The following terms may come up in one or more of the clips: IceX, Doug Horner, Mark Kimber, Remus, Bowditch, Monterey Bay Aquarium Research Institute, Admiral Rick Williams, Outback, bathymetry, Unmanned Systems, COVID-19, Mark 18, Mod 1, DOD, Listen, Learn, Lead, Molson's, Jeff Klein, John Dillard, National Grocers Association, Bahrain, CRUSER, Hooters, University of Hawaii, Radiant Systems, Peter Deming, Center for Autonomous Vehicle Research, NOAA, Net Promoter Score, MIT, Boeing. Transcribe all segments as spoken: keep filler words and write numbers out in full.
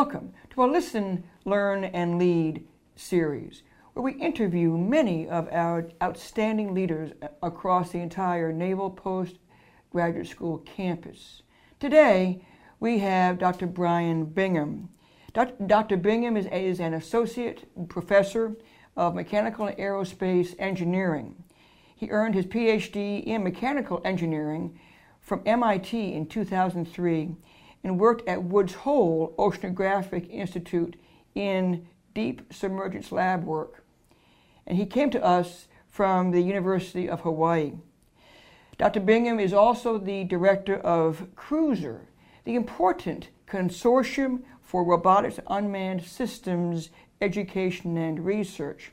Welcome to our Listen, Learn, and Lead series, where we interview many of our outstanding leaders across the entire Naval Postgraduate School campus. Today, we have Doctor Brian Bingham. Doctor Bingham is, is an associate professor of Mechanical and Aerospace Engineering. He earned his P H D in Mechanical Engineering from M I T in two thousand three and worked at Woods Hole Oceanographic Institute in deep submergence lab work. And he came to us from the University of Hawaii. Doctor Bingham is also the director of CRUSER, the important Consortium for Robotics and Unmanned Systems Education and Research.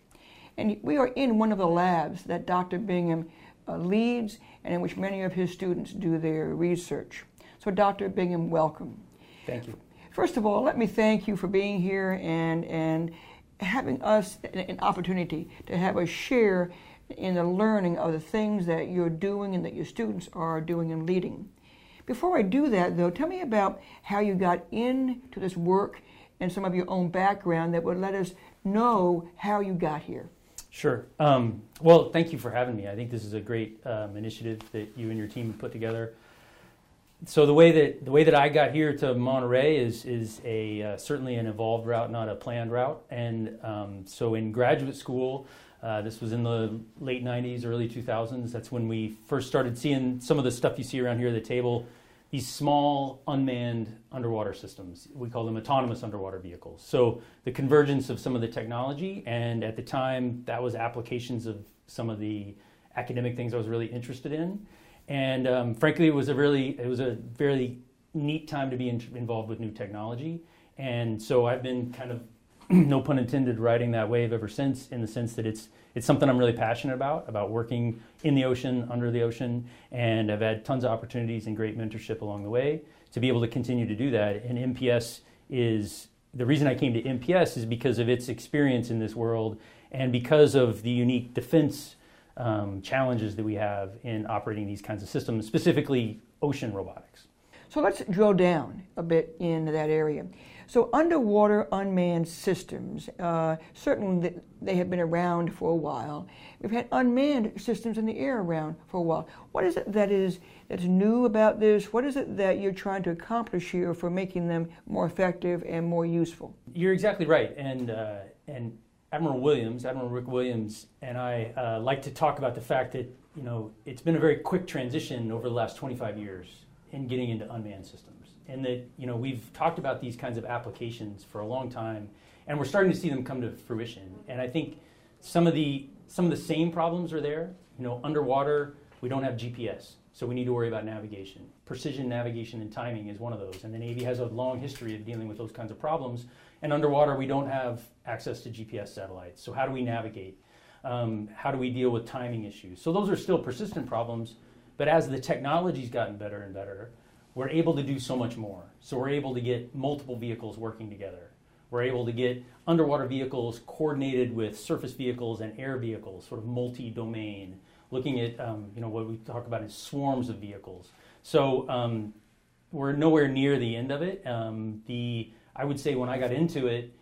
And we are in one of the labs that Doctor Bingham uh, leads and in which many of his students do their research. So Doctor Bingham, welcome. Thank you. First of all, let me thank you for being here and, and having us an opportunity to have a share in the learning of the things that you're doing and that your students are doing and leading. Before I do that, though, tell me about how you got into this work and some of your own background that would let us know how you got here. Sure. Um, well, thank you for having me. I think this is a great um, initiative that you and your team have put together. So the way that the way that I got here to Monterey is is a uh, certainly an evolved route, not a planned route. And um, so in graduate school, uh, this was in the late nineties, early two thousands. That's when we first started seeing some of the stuff you see around here at the table. These small unmanned underwater systems. We call them autonomous underwater vehicles. So the convergence of some of the technology, and at the time that was applications of some of the academic things I was really interested in. And um, frankly, it was a really, it was a very neat time to be in, involved with new technology. And so I've been kind of, no pun intended, riding that wave ever since, in the sense that it's it's something I'm really passionate about, about working in the ocean, under the ocean, and I've had tons of opportunities and great mentorship along the way to be able to continue to do that. And M P S is, the reason I came to M P S is because of its experience in this world and because of the unique defense Um, challenges that we have in operating these kinds of systems, specifically ocean robotics. So let's drill down a bit into that area. So underwater unmanned systems, uh, certainly they have been around for a while. We've had unmanned systems in the air around for a while. What is it that is that's new about this? What is it that you're trying to accomplish here for making them more effective and more useful? You're exactly right, and uh, and. Admiral Williams, Admiral Rick Williams, and I uh, like to talk about the fact that, you know, it's been a very quick transition over the last twenty-five years in getting into unmanned systems. And that, you know, we've talked about these kinds of applications for a long time, and we're starting to see them come to fruition. And I think some of the, some of the same problems are there. You know, underwater, we don't have G P S, so we need to worry about navigation. Precision navigation and timing is one of those, and the Navy has a long history of dealing with those kinds of problems. And underwater, we don't have access to G P S satellites. So how do we navigate? Um, how do we deal with timing issues? So those are still persistent problems, but as the technology's gotten better and better, we're able to do so much more. So we're able to get multiple vehicles working together. We're able to get underwater vehicles coordinated with surface vehicles and air vehicles, sort of multi-domain, looking at um, you know, what we talk about as swarms of vehicles. So um, we're nowhere near the end of it. Um, the I would say when I got into it,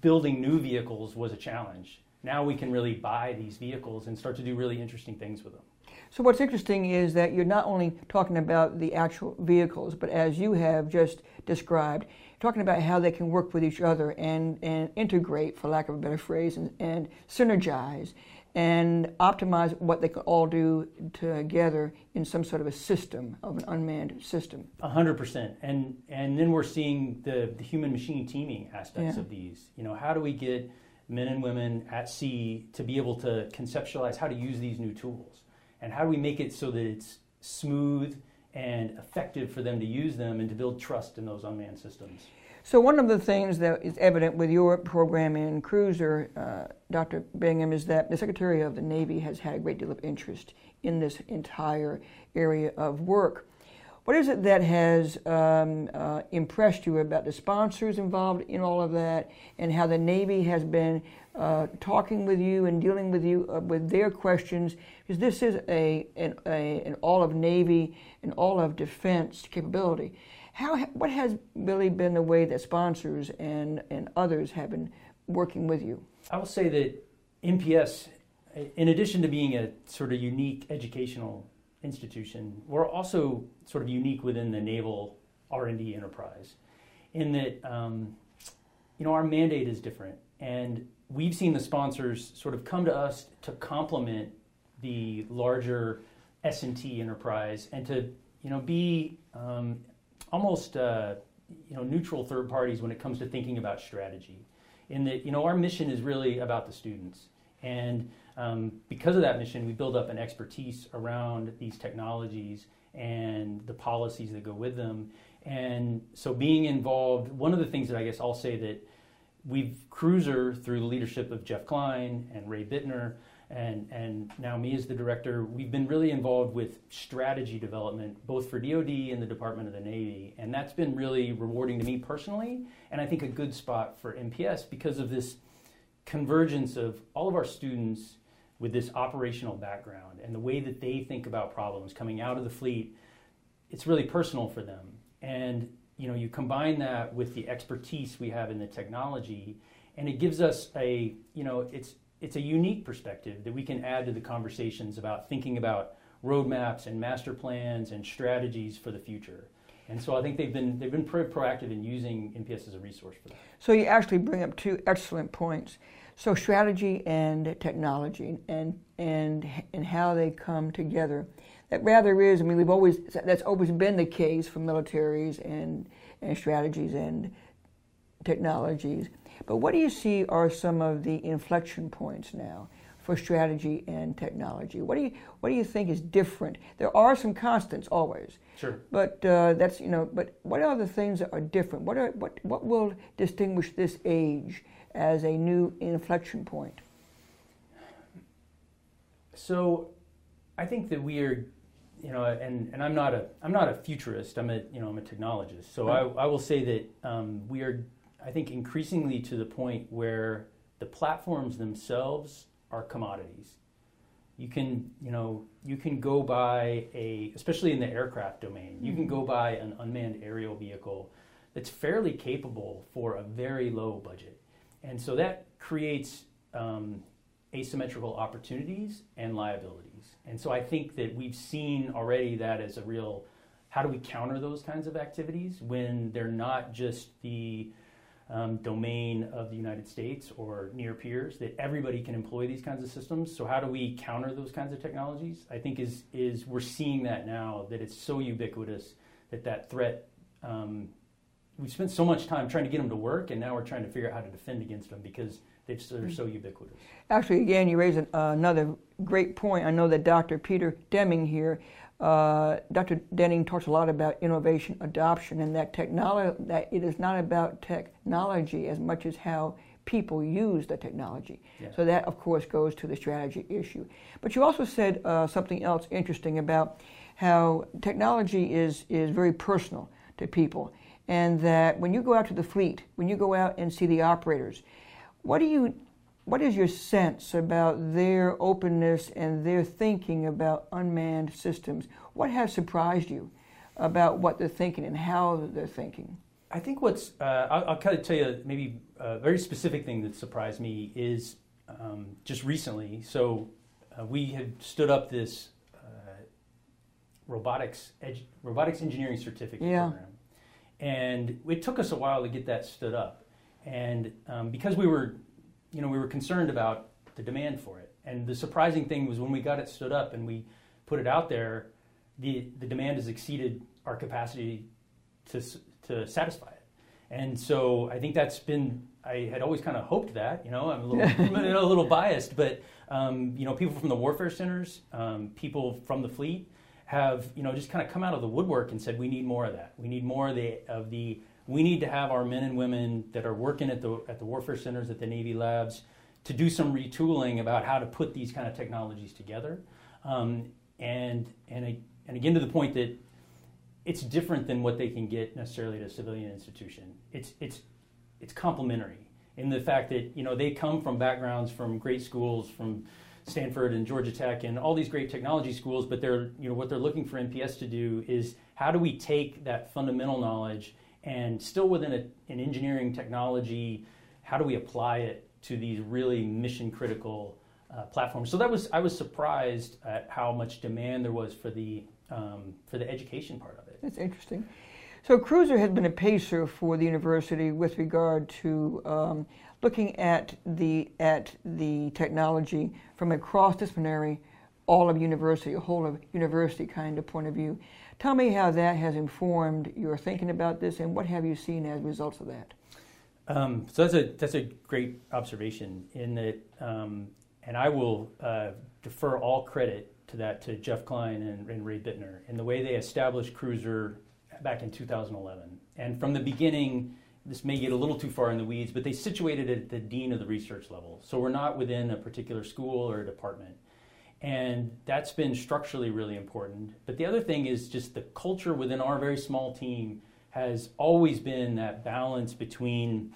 building new vehicles was a challenge. Now we can really buy these vehicles and start to do really interesting things with them. So what's interesting is that you're not only talking about the actual vehicles, but as you have just described, talking about how they can work with each other and, and integrate, for lack of a better phrase, and, and synergize and optimize what they can all do together in some sort of a system, of an unmanned system. A hundred percent. And and then we're seeing the, the human-machine teaming aspects yeah. of these. You know, how do we get men and women at sea to be able to conceptualize how to use these new tools? And how do we make it so that it's smooth and effective for them to use them and to build trust in those unmanned systems? So one of the things that is evident with your program in CRUSER, uh, Doctor Bingham, is that the Secretary of the Navy has had a great deal of interest in this entire area of work. What is it that has um, uh, impressed you about the sponsors involved in all of that, and how the Navy has been uh, talking with you and dealing with you uh, with their questions? Because this is a, an, a, an all of Navy and all of defense capability. How, what has really been the way that sponsors and, and others have been working with you? I will say that M P S, in addition to being a sort of unique educational institution, we're also sort of unique within the naval R and D enterprise in that, um, you know, our mandate is different. And we've seen the sponsors sort of come to us to complement the larger S and T enterprise and to, you know, be um, almost, uh, you know, neutral third parties when it comes to thinking about strategy. In that, you know, our mission is really about the students. And um, because of that mission, we build up an expertise around these technologies and the policies that go with them. And so being involved, one of the things that I guess I'll say that we've CRUSER, through the leadership of Jeff Klein and Ray Bittner, and, and now me as the director, we've been really involved with strategy development, both for D O D and the Department of the Navy. And that's been really rewarding to me personally, and I think a good spot for M P S because of this convergence of all of our students with this operational background and the way that they think about problems coming out of the fleet. It's really personal for them. And you know, you combine that with the expertise we have in the technology, and it gives us a, you know, it's it's a unique perspective that we can add to the conversations about thinking about roadmaps and master plans and strategies for the future. And so I think they've been they've been pretty proactive in using M P S as a resource for that. So you actually bring up two excellent points. So strategy and technology and and and how they come together. That rather is, I mean, we've always, that's always been the case for militaries and and strategies and technologies. But what do you see are some of the inflection points now for strategy and technology? What do you what do you think is different? There are some constants always. Sure. But uh, that's you know. But what are the things that are different? What are what what will distinguish this age as a new inflection point? So, I think that we are, you know, and and I'm not a I'm not a futurist. I'm a you know I'm a technologist. So mm-hmm. I I will say that um, we are, I think, increasingly to the point where the platforms themselves are commodities. You can, you know, you can go buy a, especially in the aircraft domain, you can go buy an unmanned aerial vehicle that's fairly capable for a very low budget. And so that creates um, asymmetrical opportunities and liabilities. And so I think that we've seen already that as a real, how do we counter those kinds of activities when they're not just the Um, domain of the United States or near peers, that everybody can employ these kinds of systems. So how do we counter those kinds of technologies? I think is is we're seeing that now, that it's so ubiquitous that that threat, um, we've spent so much time trying to get them to work, and now we're trying to figure out how to defend against them because they're so ubiquitous. Actually, again, you raise an, uh, another great point. I know that Doctor Peter Deming here, Uh, Doctor Denning talks a lot about innovation, adoption, and that technology, that it is not about technology as much as how people use the technology. Yeah. So that, of course, goes to the strategy issue. But you also said uh, something else interesting about how technology is, is very personal to people, and that when you go out to the fleet, when you go out and see the operators, what do you... what is your sense about their openness and their thinking about unmanned systems? What has surprised you about what they're thinking and how they're thinking? I think what's, uh, I'll, I'll kind of tell you maybe a very specific thing that surprised me is um, just recently. So uh, we had stood up this uh, robotics edu- robotics engineering certificate yeah. program. And it took us a while to get that stood up. And um, because we were you know, we were concerned about the demand for it. And the surprising thing was when we got it stood up and we put it out there, the, the demand has exceeded our capacity to to satisfy it. And so I think that's been, I had always kind of hoped that, you know, I'm a little, I'm a little biased, but, um, you know, people from the warfare centers, um, people from the fleet have, you know, just kind of come out of the woodwork and said, we need more of that. We need more of the, of the We need to have our men and women that are working at the at the warfare centers, at the Navy labs, to do some retooling about how to put these kind of technologies together. Um, and and and again, to the point that it's different than what they can get necessarily at a civilian institution. It's it's it's complementary in the fact that you know they come from backgrounds from great schools, from Stanford and Georgia Tech and all these great technology schools, but they're you know what they're looking for M P S to do is how do we take that fundamental knowledge and still within a, an engineering technology, how do we apply it to these really mission critical uh, platforms? So that was, I was surprised at how much demand there was for the, um, for the education part of it. That's interesting. So CRUSER has been a pacer for the university with regard to um, looking at the, at the technology from a cross-disciplinary, all of university, a whole of university kind of point of view. Tell me how that has informed your thinking about this, and what have you seen as results of that? Um, so that's a, that's a great observation in that, um, and I will uh, defer all credit to that to Jeff Klein and, and Ray Bittner in the way they established CRUSER back in two thousand eleven. And from the beginning, this may get a little too far in the weeds, but they situated it at the dean of the research level. So we're not within a particular school or a department. And that's been structurally really important. But the other thing is just the culture within our very small team has always been that balance between,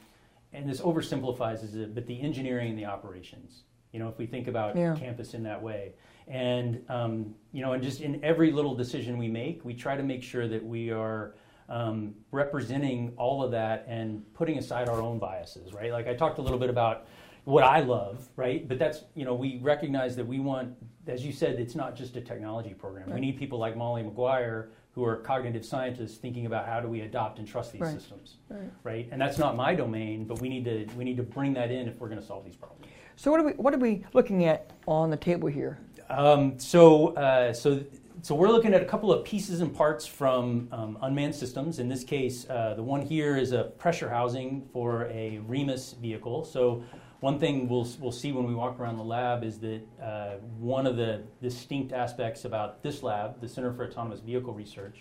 and this oversimplifies it, but the engineering and the operations. You know, if we think about yeah. campus in that way. And, um, you know, and just in every little decision we make, we try to make sure that we are um, representing all of that and putting aside our own biases, right? Like I talked a little bit about what I love, right? But that's, you know, we recognize that we want, as you said, it's not just a technology program. Right. We need people like Molly McGuire who are cognitive scientists thinking about how do we adopt and trust these right. systems, right. right? And that's not my domain, but we need to we need to bring that in if we're going to solve these problems. So what are we what are we looking at on the table here? Um, so uh, so so we're looking at a couple of pieces and parts from um, unmanned systems. In this case, uh, the one here is a pressure housing for a Remus vehicle. So one thing we'll, we'll see when we walk around the lab is that uh, one of the distinct aspects about this lab, the Center for Autonomous Vehicle Research,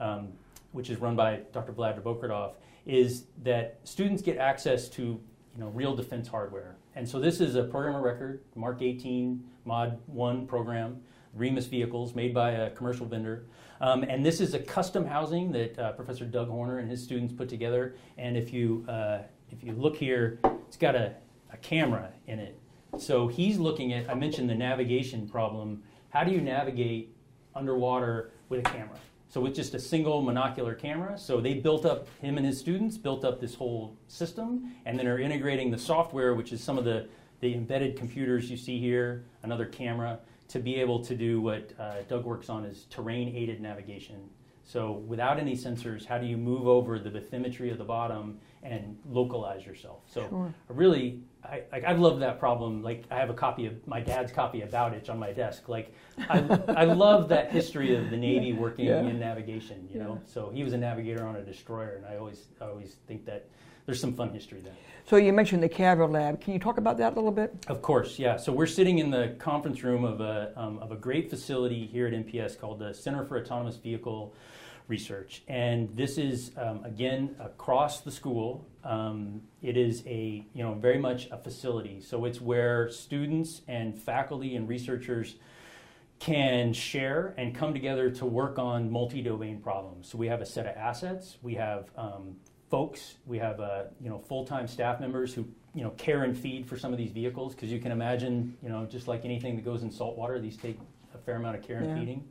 um, which is run by Doctor Vlad Vokhodov, is that students get access to you know, real defense hardware. And so this is a program of record, Mark eighteen, Mod one program, Remus vehicles made by a commercial vendor. Um, and this is a custom housing that uh, Professor Doug Horner and his students put together. And if you, uh, if you look here, it's got a a camera in it. So he's looking at, I mentioned the navigation problem. How do you navigate underwater with a camera? So with just a single monocular camera. So they built up, him and his students built up this whole system and then are integrating the software, which is some of the, the embedded computers you see here, another camera, to be able to do what uh, Doug works on is terrain-aided navigation. So without any sensors, how do you move over the bathymetry of the bottom and localize yourself? So sure. I really, I, I, I love that problem. Like I have a copy of my dad's copy of Bowditch on my desk. Like I, I love that history of the Navy yeah. working yeah. in navigation. You yeah. know, so he was a navigator on a destroyer, and I always, I always think that there's some fun history there. So you mentioned the Cadre Lab. Can you talk about that a little bit? Of course, yeah. So we're sitting in the conference room of a um, of a great facility here at N P S called the Center for Autonomous Vehicle Research, and this is um, again across the school. Um, it is a you know very much a facility, so it's where students and faculty and researchers can share and come together to work on multi-domain problems. So we have a set of assets, we have um, folks, we have uh, you know full-time staff members who you know care and feed for some of these vehicles because you can imagine you know just like anything that goes in salt water, these take a fair amount of care and yeah. feeding.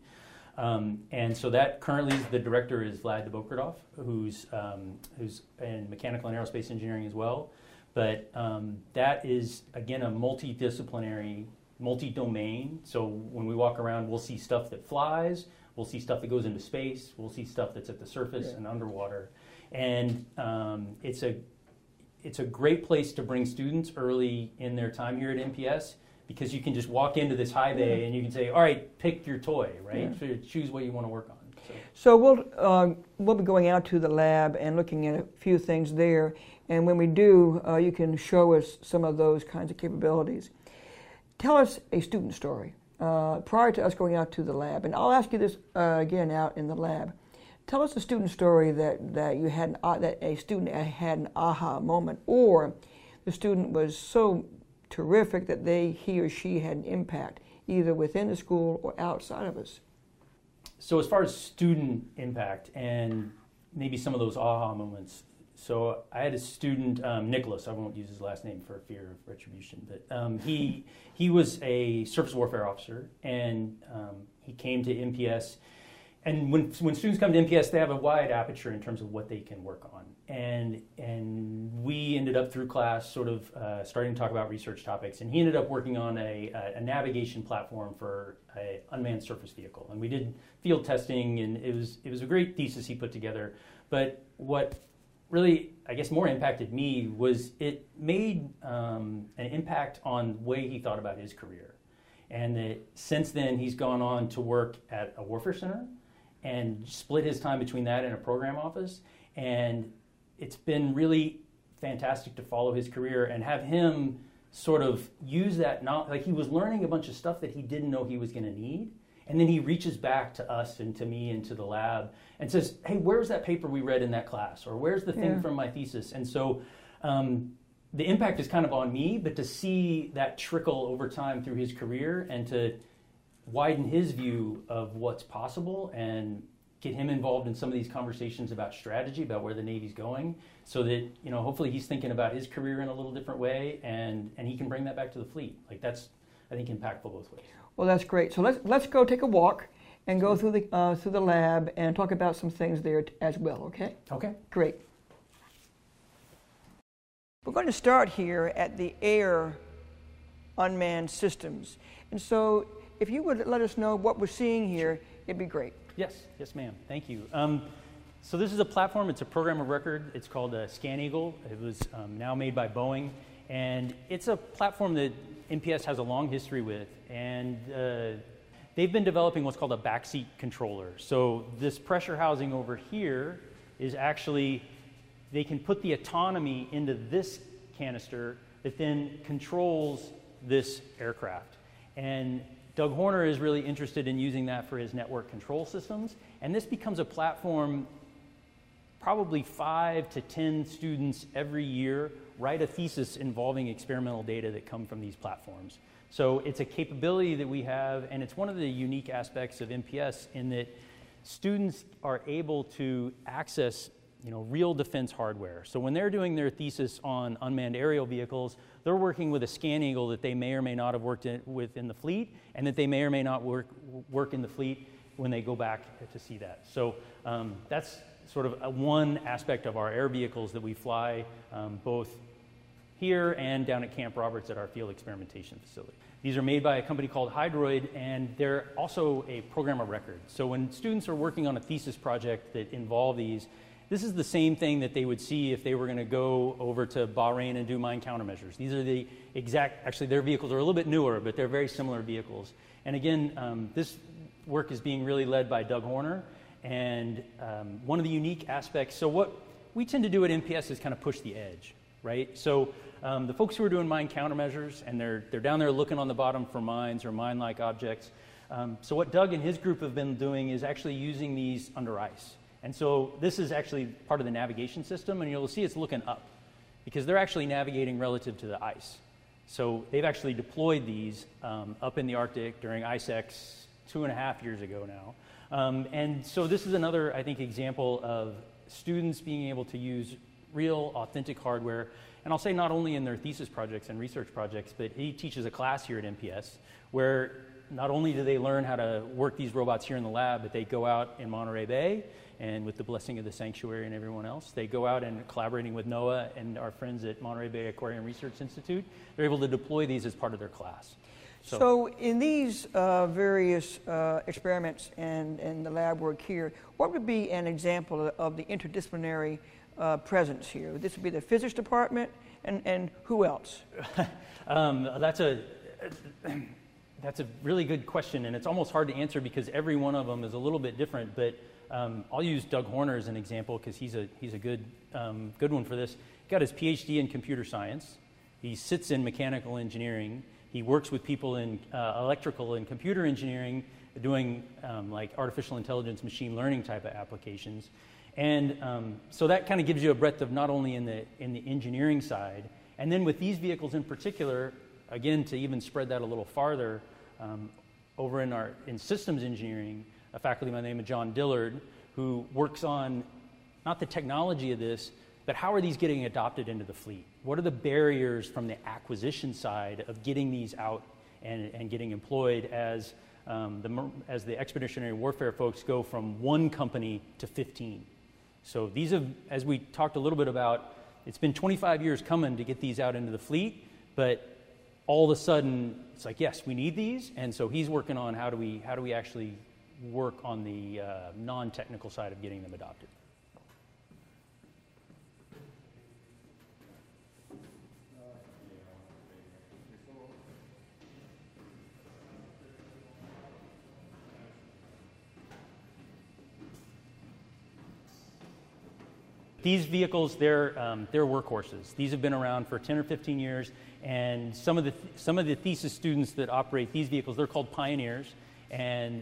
Um, and so that currently the director is Vlad Vokhodov, who's um, who's in Mechanical and Aerospace Engineering as well. But um, that is, again, a multidisciplinary, multi-domain. So when we walk around, we'll see stuff that flies. We'll see stuff that goes into space. We'll see stuff that's at the surface yeah. and underwater. And um, it's a it's a great place to bring students early in their time here at N P S. Because you can just walk into this high bay and you can say, all right, pick your toy, right? Yeah. So choose what you want to work on. So, so we'll, uh, we'll be going out to the lab and looking at a few things there. And when we do, uh, you can show us some of those kinds of capabilities. Tell us a student story uh, prior to us going out to the lab. And I'll ask you this uh, again out in the lab. Tell us a student story that, that, you had an, uh, that a student had an aha moment, or the student was so terrific that they, he or she had an impact, either within the school or outside of us. So as far as student impact and maybe some of those aha moments, so I had a student, um, Nicholas, I won't use his last name for fear of retribution, but um, he, he was a surface warfare officer, and um, he came to N P S And when, when students come to M P S, they have a wide aperture in terms of what they can work on. And, and we ended up through class sort of uh, starting to talk about research topics. And he ended up working on a, a navigation platform for an unmanned surface vehicle. And we did field testing, and it was, it was a great thesis he put together. But what really, I guess, more impacted me was it made um, an impact on the way he thought about his career. And that since then, he's gone on to work at a warfare center and split his time between that and a program office. And it's been really fantastic to follow his career and have him sort of use that knowledge. Like, he was learning a bunch of stuff that he didn't know he was going to need. And then he reaches back to us and to me and to the lab and says, hey, where's that paper we read in that class? Or where's the thing yeah. from my thesis? And so um, the impact is kind of on me, but to see that trickle over time through his career and to widen his view of what's possible and get him involved in some of these conversations about strategy, about where the Navy's going, so that, you know, hopefully he's thinking about his career in a little different way, and, and he can bring that back to the fleet. Like, that's, I think, impactful both ways. Well, that's great. So let's, let's go take a walk and go through the, uh, through the lab and talk about some things there as well, okay? Okay. Great. We're going to start here at the Air Unmanned Systems. And so, if you would let us know what we're seeing here, it'd be great. Yes, yes ma'am, thank you. Um, so this is a platform, it's a program of record, it's called uh, ScanEagle. It was um, now made by Boeing, and it's a platform that M P S has a long history with, and uh, they've been developing what's called a backseat controller. So this pressure housing over here is actually, they can put the autonomy into this canister that then controls this aircraft. And Doug Horner is really interested in using that for his network control systems, and this becomes a platform. Probably five to ten students every year write a thesis involving experimental data that come from these platforms. So it's a capability that we have, and it's one of the unique aspects of M P S in that students are able to access, you know, real defense hardware. So when they're doing their thesis on unmanned aerial vehicles, they're working with a ScanEagle that they may or may not have worked in, with in the fleet, and that they may or may not work, work in the fleet when they go back to see that. So um, that's sort of a, one aspect of our air vehicles that we fly um, both here and down at Camp Roberts at our field experimentation facility. These are made by a company called Hydroid, and they're also a program of record. So when students are working on a thesis project that involve these, this is the same thing that they would see if they were going to go over to Bahrain and do mine countermeasures. These are the exact, actually their vehicles are a little bit newer, but they're very similar vehicles. And again, um, this work is being really led by Doug Horner. And um, one of the unique aspects, so what we tend to do at M P S is kind of push the edge, right? So um, the folks who are doing mine countermeasures, and they're, they're down there looking on the bottom for mines or mine-like objects. Um, so what Doug and his group have been doing is actually using these under ice. And so this is actually part of the navigation system, and you'll see it's looking up because they're actually navigating relative to the ice. So they've actually deployed these um, up in the Arctic during IceX two and a half years ago now. Um, and so this is another, I think, example of students being able to use real, authentic hardware. And I'll say not only in their thesis projects and research projects, but he teaches a class here at M P S where not only do they learn how to work these robots here in the lab, but they go out in Monterey Bay, and with the blessing of the sanctuary and everyone else, they go out and collaborating with NOAA and our friends at Monterey Bay Aquarium Research Institute, they're able to deploy these as part of their class. So, so in these uh, various uh, experiments and, and the lab work here, what would be an example of the interdisciplinary uh, presence here? This would be the physics department, and, and who else? um, that's a... That's a really good question, and it's almost hard to answer because every one of them is a little bit different, but um, I'll use Doug Horner as an example because he's a, he's a good, um, good one for this. He got his PhD in computer science. He sits in mechanical engineering. He works with people in uh, electrical and computer engineering doing um, like artificial intelligence, machine learning type of applications. And um, so that kind of gives you a breadth of not only in the, in the engineering side, and then with these vehicles in particular, again, to even spread that a little farther, um, over in our in systems engineering, a faculty by the name of John Dillard, who works on not the technology of this, but how are these getting adopted into the fleet? What are the barriers from the acquisition side of getting these out and, and getting employed as um, the, as the expeditionary warfare folks go from one company to fifteen. So these have, as we talked a little bit about, it's been twenty-five years coming to get these out into the fleet, but all of a sudden it's like, yes, we need these. And so he's working on how do we, how do we actually work on the uh, non-technical side of getting them adopted. These vehicles, they're, um, they're workhorses. These have been around for ten or fifteen years, and some of the, th some of the thesis students that operate these vehicles, they're called pioneers, and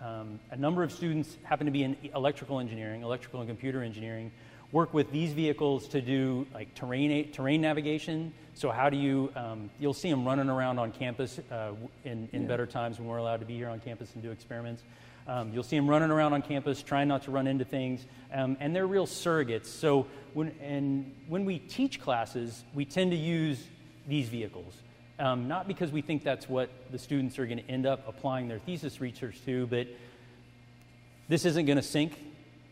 um, a number of students happen to be in electrical engineering, electrical and computer engineering, work with these vehicles to do like terrain, terrain navigation. So how do you, um, you'll see them running around on campus uh, in, in yeah. better times when we're allowed to be here on campus and do experiments. Um, you'll see them running around on campus, trying not to run into things, um, and they're real surrogates. So when, and when we teach classes, we tend to use these vehicles, um, not because we think that's what the students are going to end up applying their thesis research to, but this isn't going to sink,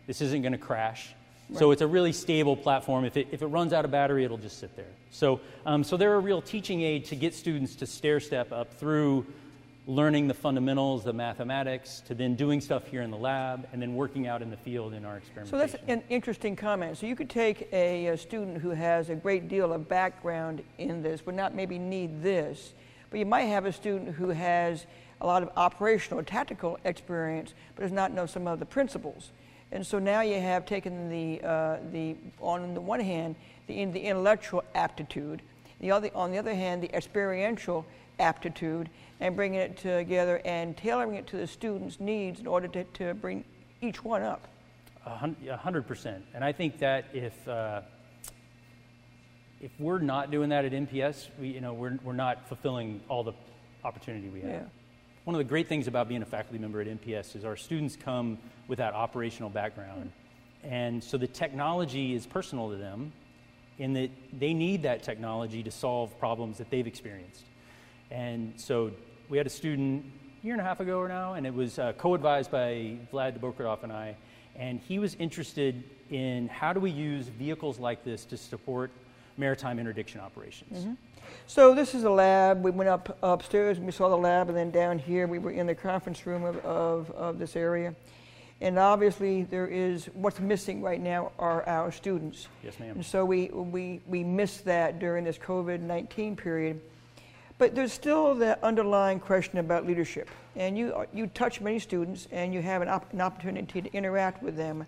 this isn't going to crash. Right. So it's a really stable platform. If it, if it runs out of battery, it'll just sit there. So, um, so they're a real teaching aid to get students to stair-step up through learning the fundamentals, the mathematics, to then doing stuff here in the lab, and then working out in the field in our experimentation. So that's an interesting comment. So you could take a, a student who has a great deal of background in this, would not maybe need this, but you might have a student who has a lot of operational, tactical experience, but does not know some of the principles. And so now you have taken the, uh, the on the one hand, the, the intellectual aptitude, the other, on the other hand, the experiential aptitude, and bringing it together and tailoring it to the students' needs in order to, to bring each one up. A hundred percent. And I think that if uh, if we're not doing that at N P S, we, you know, we're we're not fulfilling all the opportunity we have. Yeah. One of the great things about being a faculty member at N P S is our students come with that operational background, mm-hmm. and so the technology is personal to them, in that they need that technology to solve problems that they've experienced. And so we had a student a year and a half ago or now, and it was uh, co-advised by Vlad Vokhodov and I, and he was interested in how do we use vehicles like this to support maritime interdiction operations. Mm-hmm. So this is a lab. We went up upstairs and we saw the lab, and then down here we were in the conference room of, of, of this area. And obviously there is, what's missing right now are our students. Yes, ma'am. And so we, we, we missed that during this COVID nineteen period. But there's still that underlying question about leadership, and you, you touch many students, and you have an, op an opportunity to interact with them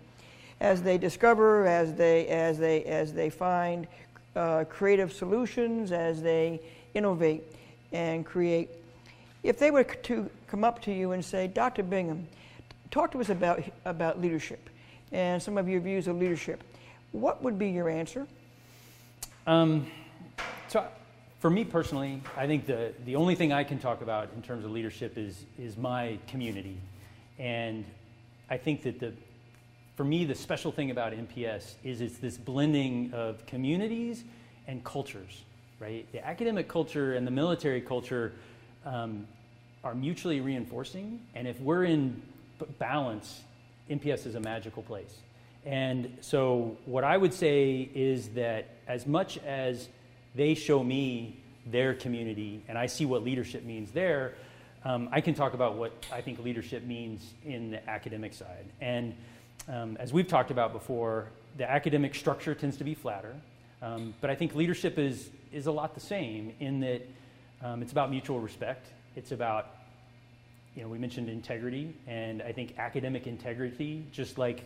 as they discover, as they, as they, as they find uh, creative solutions, as they innovate and create. If they were to come up to you and say, Doctor Bingham, talk to us about, about leadership and some of your views of leadership, what would be your answer? Um, so For me personally, I think the, the only thing I can talk about in terms of leadership is, is my community. And I think that the, for me, the special thing about N P S is it's this blending of communities and cultures, right? The academic culture and the military culture um, are mutually reinforcing. And if we're in balance, N P S is a magical place. And so what I would say is that as much as they show me their community, and I see what leadership means there, um, I can talk about what I think leadership means in the academic side. And um, as we've talked about before, the academic structure tends to be flatter, um, but I think leadership is, is a lot the same in that um, it's about mutual respect. It's about, you know, we mentioned integrity, and I think academic integrity, just like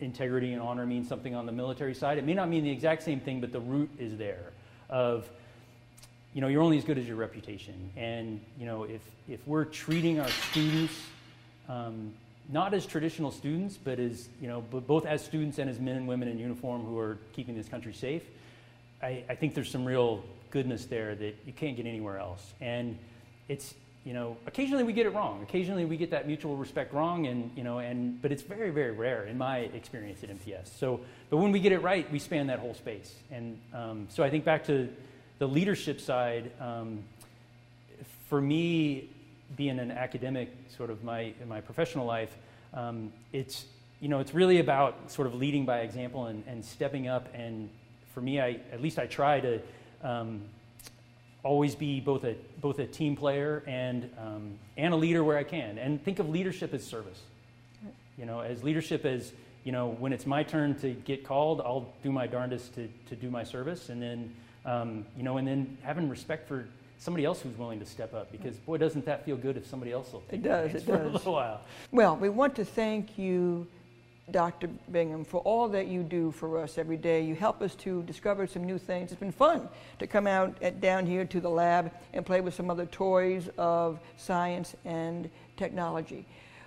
integrity and honor mean something on the military side, it may not mean the exact same thing, but the root is there. Of, you know, you're only as good as your reputation. And, you know, if, if we're treating our students um, not as traditional students, but as, you know, b both as students and as men and women in uniform who are keeping this country safe, I, I think there's some real goodness there that you can't get anywhere else. And it's, you know, occasionally we get it wrong. Occasionally we get that mutual respect wrong, and, you know, and, but it's very, very rare in my experience at N P S. So, but when we get it right, we span that whole space. And um, so I think back to the leadership side, um, for me, being an academic, sort of my in my professional life, um, it's you know it's really about sort of leading by example and, and stepping up. And for me, I at least I try to um, always be both a both a team player and um, and a leader where I can. And think of leadership as service. You know, as leadership as you know when it's my turn to get called, I'll do my darndest to to do my service, and then um, you know and then having respect for somebody else who's willing to step up, because boy, doesn't that feel good if somebody else will take it does, it for does. a little while. Well, we want to thank you, Doctor Bingham, for all that you do for us every day. You help us to discover some new things. It's been fun to come out at, down here to the lab and play with some other toys of science and technology.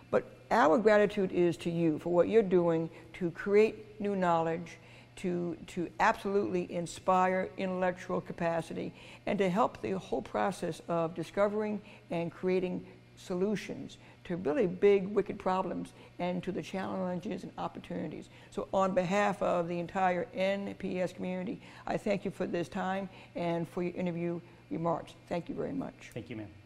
But our gratitude is to you for what you're doing to create new knowledge, to to absolutely inspire intellectual capacity, and to help the whole process of discovering and creating solutions to really big, wicked problems and to the challenges and opportunities. So on behalf of the entire N P S community, I thank you for this time and for your interview remarks. Thank you very much. Thank you, ma'am.